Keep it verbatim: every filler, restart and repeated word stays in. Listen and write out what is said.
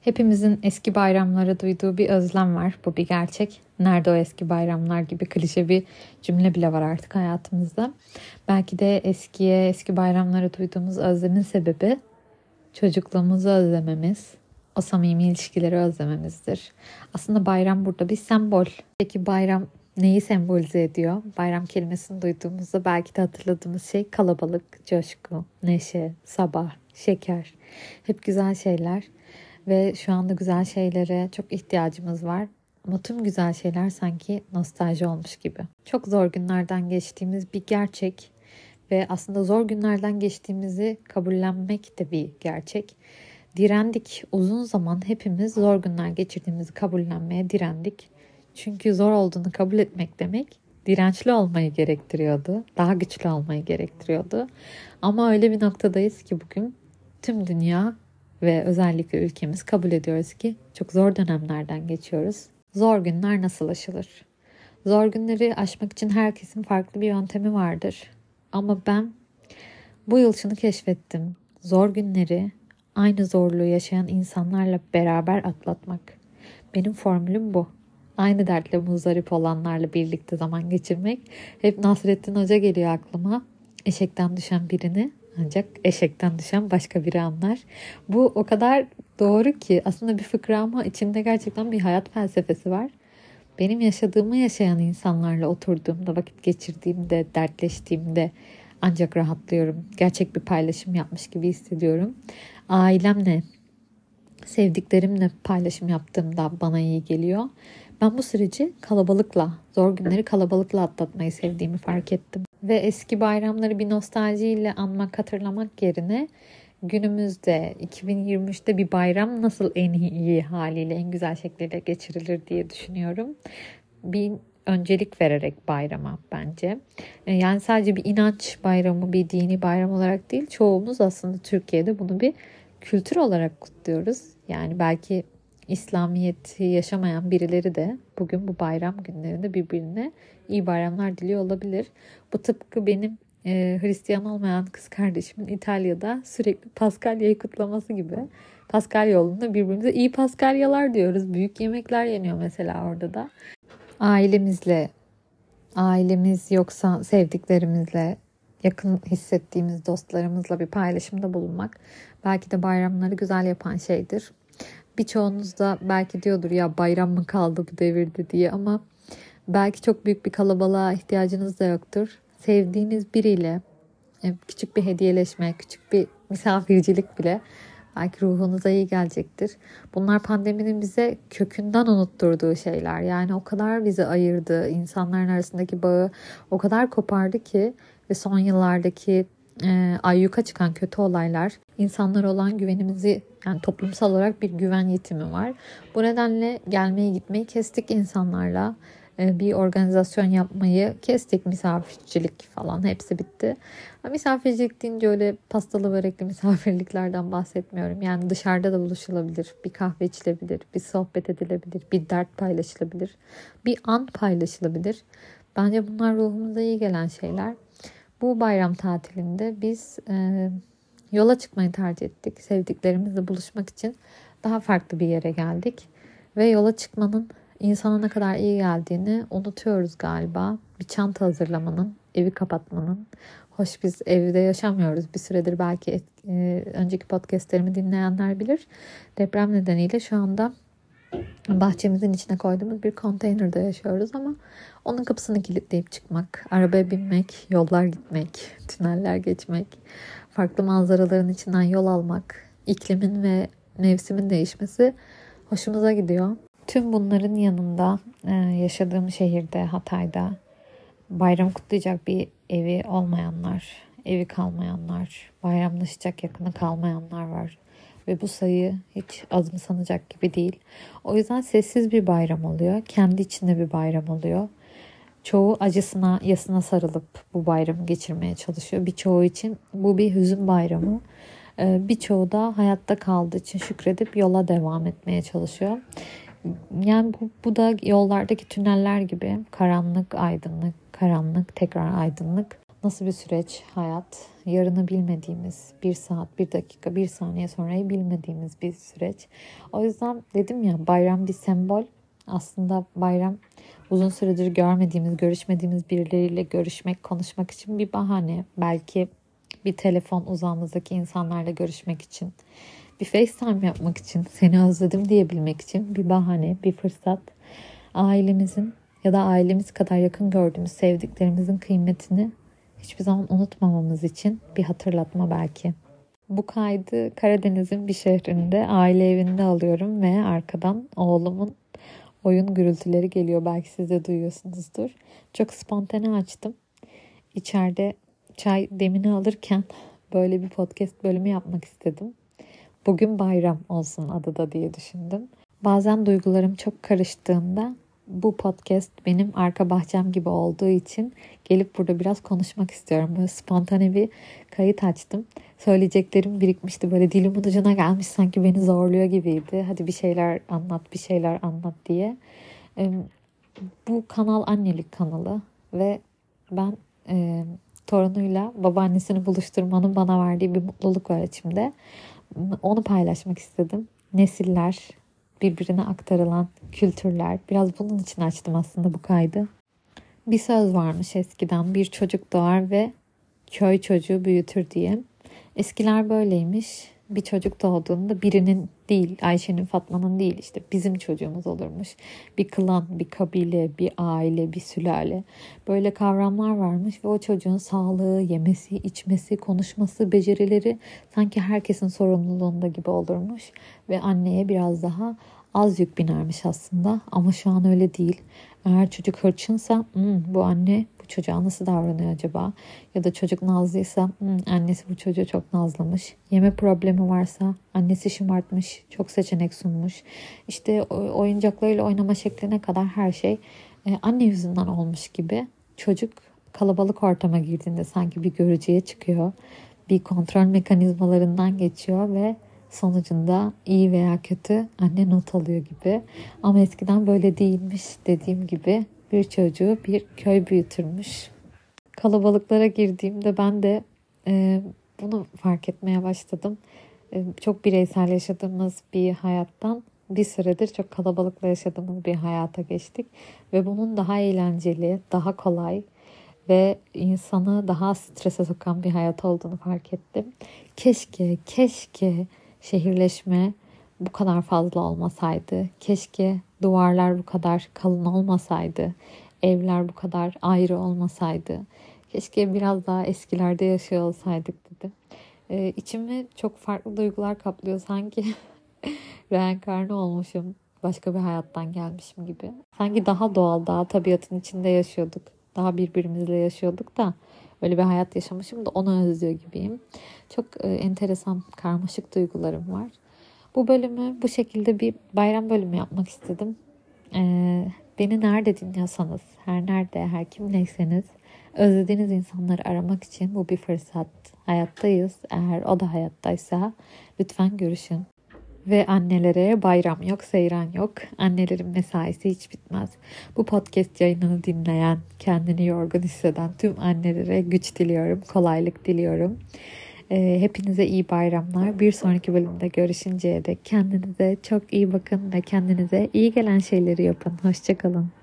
Hepimizin eski bayramlara duyduğu bir özlem var. Bu bir gerçek. Nerede o eski bayramlar gibi klişe bir cümle bile var artık hayatımızda. Belki de eskiye, eski bayramlara duyduğumuz özlemin sebebi çocukluğumuzu özlememiz, o samimi ilişkileri özlememizdir. Aslında bayram burada bir sembol. Peki bayram neyi sembolize ediyor? Bayram kelimesini duyduğumuzda belki de hatırladığımız şey kalabalık, coşku, neşe, sabah, şeker. Hep güzel şeyler. Ve şu anda güzel şeylere çok ihtiyacımız var. Ama tüm güzel şeyler sanki nostalji olmuş gibi. Çok zor günlerden geçtiğimiz bir gerçek. Ve aslında zor günlerden geçtiğimizi kabullenmek de bir gerçek. Direndik. Uzun zaman hepimiz zor günler geçirdiğimizi kabullenmeye direndik. Çünkü zor olduğunu kabul etmek demek dirençli olmayı gerektiriyordu. Daha güçlü olmayı gerektiriyordu. Ama öyle bir noktadayız ki bugün tüm dünya ve özellikle ülkemiz kabul ediyoruz ki çok zor dönemlerden geçiyoruz. Zor günler nasıl aşılır? Zor günleri aşmak için herkesin farklı bir yöntemi vardır. Ama ben bu yıl şunu keşfettim. Zor günleri aynı zorluğu yaşayan insanlarla beraber atlatmak. Benim formülüm bu. Aynı dertle muzdarip olanlarla birlikte zaman geçirmek. Hep Nasrettin Hoca geliyor aklıma. Eşekten düşen birini ancak eşekten düşen başka biri anlar. Bu o kadar doğru ki aslında bir fıkra ama içinde gerçekten bir hayat felsefesi var. Benim yaşadığımı yaşayan insanlarla oturduğumda, vakit geçirdiğimde, dertleştiğimde ancak rahatlıyorum. Gerçek bir paylaşım yapmış gibi hissediyorum. Ailemle, sevdiklerimle paylaşım yaptığımda bana iyi geliyor. Ben bu süreci kalabalıkla, zor günleri kalabalıkla atlatmayı sevdiğimi fark ettim. Ve eski bayramları bir nostaljiyle anmak, hatırlamak yerine günümüzde, iki bin yirmi üçte bir bayram nasıl en iyi haliyle, en güzel şekliyle geçirilir diye düşünüyorum. Bir öncelik vererek bayrama bence. Yani sadece bir inanç bayramı, bir dini bayram olarak değil, çoğumuz aslında Türkiye'de bunu bir kültür olarak kutluyoruz. Yani belki İslamiyet'i yaşamayan birileri de bugün bu bayram günlerinde birbirine iyi bayramlar diliyor olabilir. Bu tıpkı benim e, Hristiyan olmayan kız kardeşimin İtalya'da sürekli Paskalya'yı kutlaması gibi. Paskalya yolunda birbirimize iyi Paskalyalar diyoruz. Büyük yemekler yeniyor mesela orada da. Ailemizle, ailemiz yoksa sevdiklerimizle, yakın hissettiğimiz dostlarımızla bir paylaşımda bulunmak belki de bayramları güzel yapan şeydir. Birçoğunuz da belki diyordur ya bayram mı kaldı bu devirde diye ama belki çok büyük bir kalabalığa ihtiyacınız da yoktur. Sevdiğiniz biriyle küçük bir hediyeleşme, küçük bir misafircilik bile belki ruhunuza iyi gelecektir. Bunlar pandeminin bize kökünden unutturduğu şeyler. Yani o kadar bizi ayırdı, insanların arasındaki bağı o kadar kopardı ki ve son yıllardaki E, ayyuka çıkan kötü olaylar insanlara olan güvenimizi, yani toplumsal olarak bir güven yetimi var. Bu nedenle gelmeyi gitmeyi kestik insanlarla. E, bir organizasyon yapmayı kestik, misafircilik falan hepsi bitti. Misafircilik deyince öyle pastalı börekli misafirliklerden bahsetmiyorum. Yani dışarıda da buluşulabilir, bir kahve içilebilir, bir sohbet edilebilir, bir dert paylaşılabilir, bir an paylaşılabilir. Bence bunlar ruhumuza iyi gelen şeyler. Bu bayram tatilinde biz e, yola çıkmayı tercih ettik. Sevdiklerimizle buluşmak için daha farklı bir yere geldik. Ve yola çıkmanın insana ne kadar iyi geldiğini unutuyoruz galiba. Bir çanta hazırlamanın, evi kapatmanın. Hoş biz evde yaşamıyoruz bir süredir. Belki et, e, önceki podcastlerimi dinleyenler bilir. Deprem nedeniyle şu anda bahçemizin içine koyduğumuz bir konteynerde yaşıyoruz ama onun kapısını kilitleyip çıkmak, arabaya binmek, yollar gitmek, tüneller geçmek, farklı manzaraların içinden yol almak, iklimin ve mevsimin değişmesi hoşumuza gidiyor. Tüm bunların yanında yaşadığım şehirde, Hatay'da bayram kutlayacak bir evi olmayanlar, evi kalmayanlar, bayramlaşacak yakını kalmayanlar var. Ve bu sayı hiç azımsanacak gibi değil. O yüzden sessiz bir bayram oluyor. Kendi içinde bir bayram oluyor. Çoğu acısına, yasına sarılıp bu bayramı geçirmeye çalışıyor. Birçoğu için bu bir hüzün bayramı. Birçoğu da hayatta kaldığı için şükredip yola devam etmeye çalışıyor. Yani bu, bu da yollardaki tüneller gibi. Karanlık, aydınlık, karanlık, tekrar aydınlık. Nasıl bir süreç, hayat, yarını bilmediğimiz, bir saat, bir dakika, bir saniye sonrayı bilmediğimiz bir süreç. O yüzden dedim ya, bayram bir sembol. Aslında bayram uzun süredir görmediğimiz, görüşmediğimiz birileriyle görüşmek, konuşmak için bir bahane. Belki bir telefon, uzağımızdaki insanlarla görüşmek için, bir FaceTime yapmak için, seni özledim diyebilmek için bir bahane, bir fırsat. Ailemizin ya da ailemiz kadar yakın gördüğümüz sevdiklerimizin kıymetini hiçbir zaman unutmamamız için bir hatırlatma belki. Bu kaydı Karadeniz'in bir şehrinde aile evinde alıyorum ve arkadan oğlumun oyun gürültüleri geliyor. Belki siz de duyuyorsunuzdur. Çok spontane açtım. İçeride çay demini alırken böyle bir podcast bölümü yapmak istedim. Bugün bayram olsun adada diye düşündüm. Bazen duygularım çok karıştığında bu podcast benim arka bahçem gibi olduğu için gelip burada biraz konuşmak istiyorum. Böyle spontane bir kayıt açtım. Söyleyeceklerim birikmişti. Böyle dilimin ucuna gelmiş, sanki beni zorluyor gibiydi. Hadi bir şeyler anlat, bir şeyler anlat diye. Bu kanal annelik kanalı ve ben e, torunuyla babaannesini buluşturmanın bana verdiği bir mutluluk var içimde. Onu paylaşmak istedim. Nesiller, birbirine aktarılan kültürler. Biraz bunun için açtım aslında bu kaydı. Bir söz varmış eskiden. Bir çocuk doğar ve köy çocuğu büyütür diye. Eskiler böyleymiş. Bir çocuk doğduğunda birinin değil, Ayşe'nin, Fatma'nın değil, işte bizim çocuğumuz olurmuş. Bir klan, bir kabile, bir aile, bir sülale. Böyle kavramlar varmış ve o çocuğun sağlığı, yemesi, içmesi, konuşması, becerileri sanki herkesin sorumluluğunda gibi olurmuş. Ve anneye biraz daha az yük binermiş aslında, ama şu an öyle değil. Eğer çocuk hırçınsa, bu anne bu çocuğa nasıl davranıyor acaba? Ya da çocuk nazlıysa, annesi bu çocuğu çok nazlamış. Yeme problemi varsa, annesi şımartmış, çok seçenek sunmuş. İşte oyuncaklarıyla oynama şekline kadar her şey anne yüzünden olmuş gibi. Çocuk kalabalık ortama girdiğinde sanki bir görücüye çıkıyor. Bir kontrol mekanizmalarından geçiyor ve sonucunda iyi veya kötü anne not alıyor gibi. Ama eskiden böyle değilmiş, dediğim gibi bir çocuğu bir köy büyütürmüş. Kalabalıklara girdiğimde ben de e, bunu fark etmeye başladım. E, çok bireysel yaşadığımız bir hayattan bir süredir çok kalabalıkla yaşadığımız bir hayata geçtik. Ve bunun daha eğlenceli, daha kolay ve insanı daha strese sokan bir hayat olduğunu fark ettim. Keşke, keşke şehirleşme bu kadar fazla olmasaydı. Keşke duvarlar bu kadar kalın olmasaydı. Evler bu kadar ayrı olmasaydı. Keşke biraz daha eskilerde yaşıyor olsaydık dedim. Ee, içimi çok farklı duygular kaplıyor. Sanki reenkarnı olmuşum. Başka bir hayattan gelmişim gibi. Sanki daha doğal, daha tabiatın içinde yaşıyorduk. Daha birbirimizle yaşıyorduk da. Öyle bir hayat yaşamışım da onu özlüyor gibiyim. Çok e, enteresan, karmaşık duygularım var. Bu bölümü bu şekilde bir bayram bölümü yapmak istedim. E, beni nerede dinliyorsanız, her nerede, her kimleyseniz, özlediğiniz insanları aramak için bu bir fırsat. Hayattayız. Eğer o da hayattaysa lütfen görüşün. Ve annelere bayram yok, seyran yok. Annelerin mesaisi hiç bitmez. Bu podcast yayınını dinleyen, kendini yorgun hisseden tüm annelere güç diliyorum, kolaylık diliyorum. Ee, hepinize iyi bayramlar. Bir sonraki bölümde görüşünceye dek kendinize çok iyi bakın ve kendinize iyi gelen şeyleri yapın. Hoşça kalın.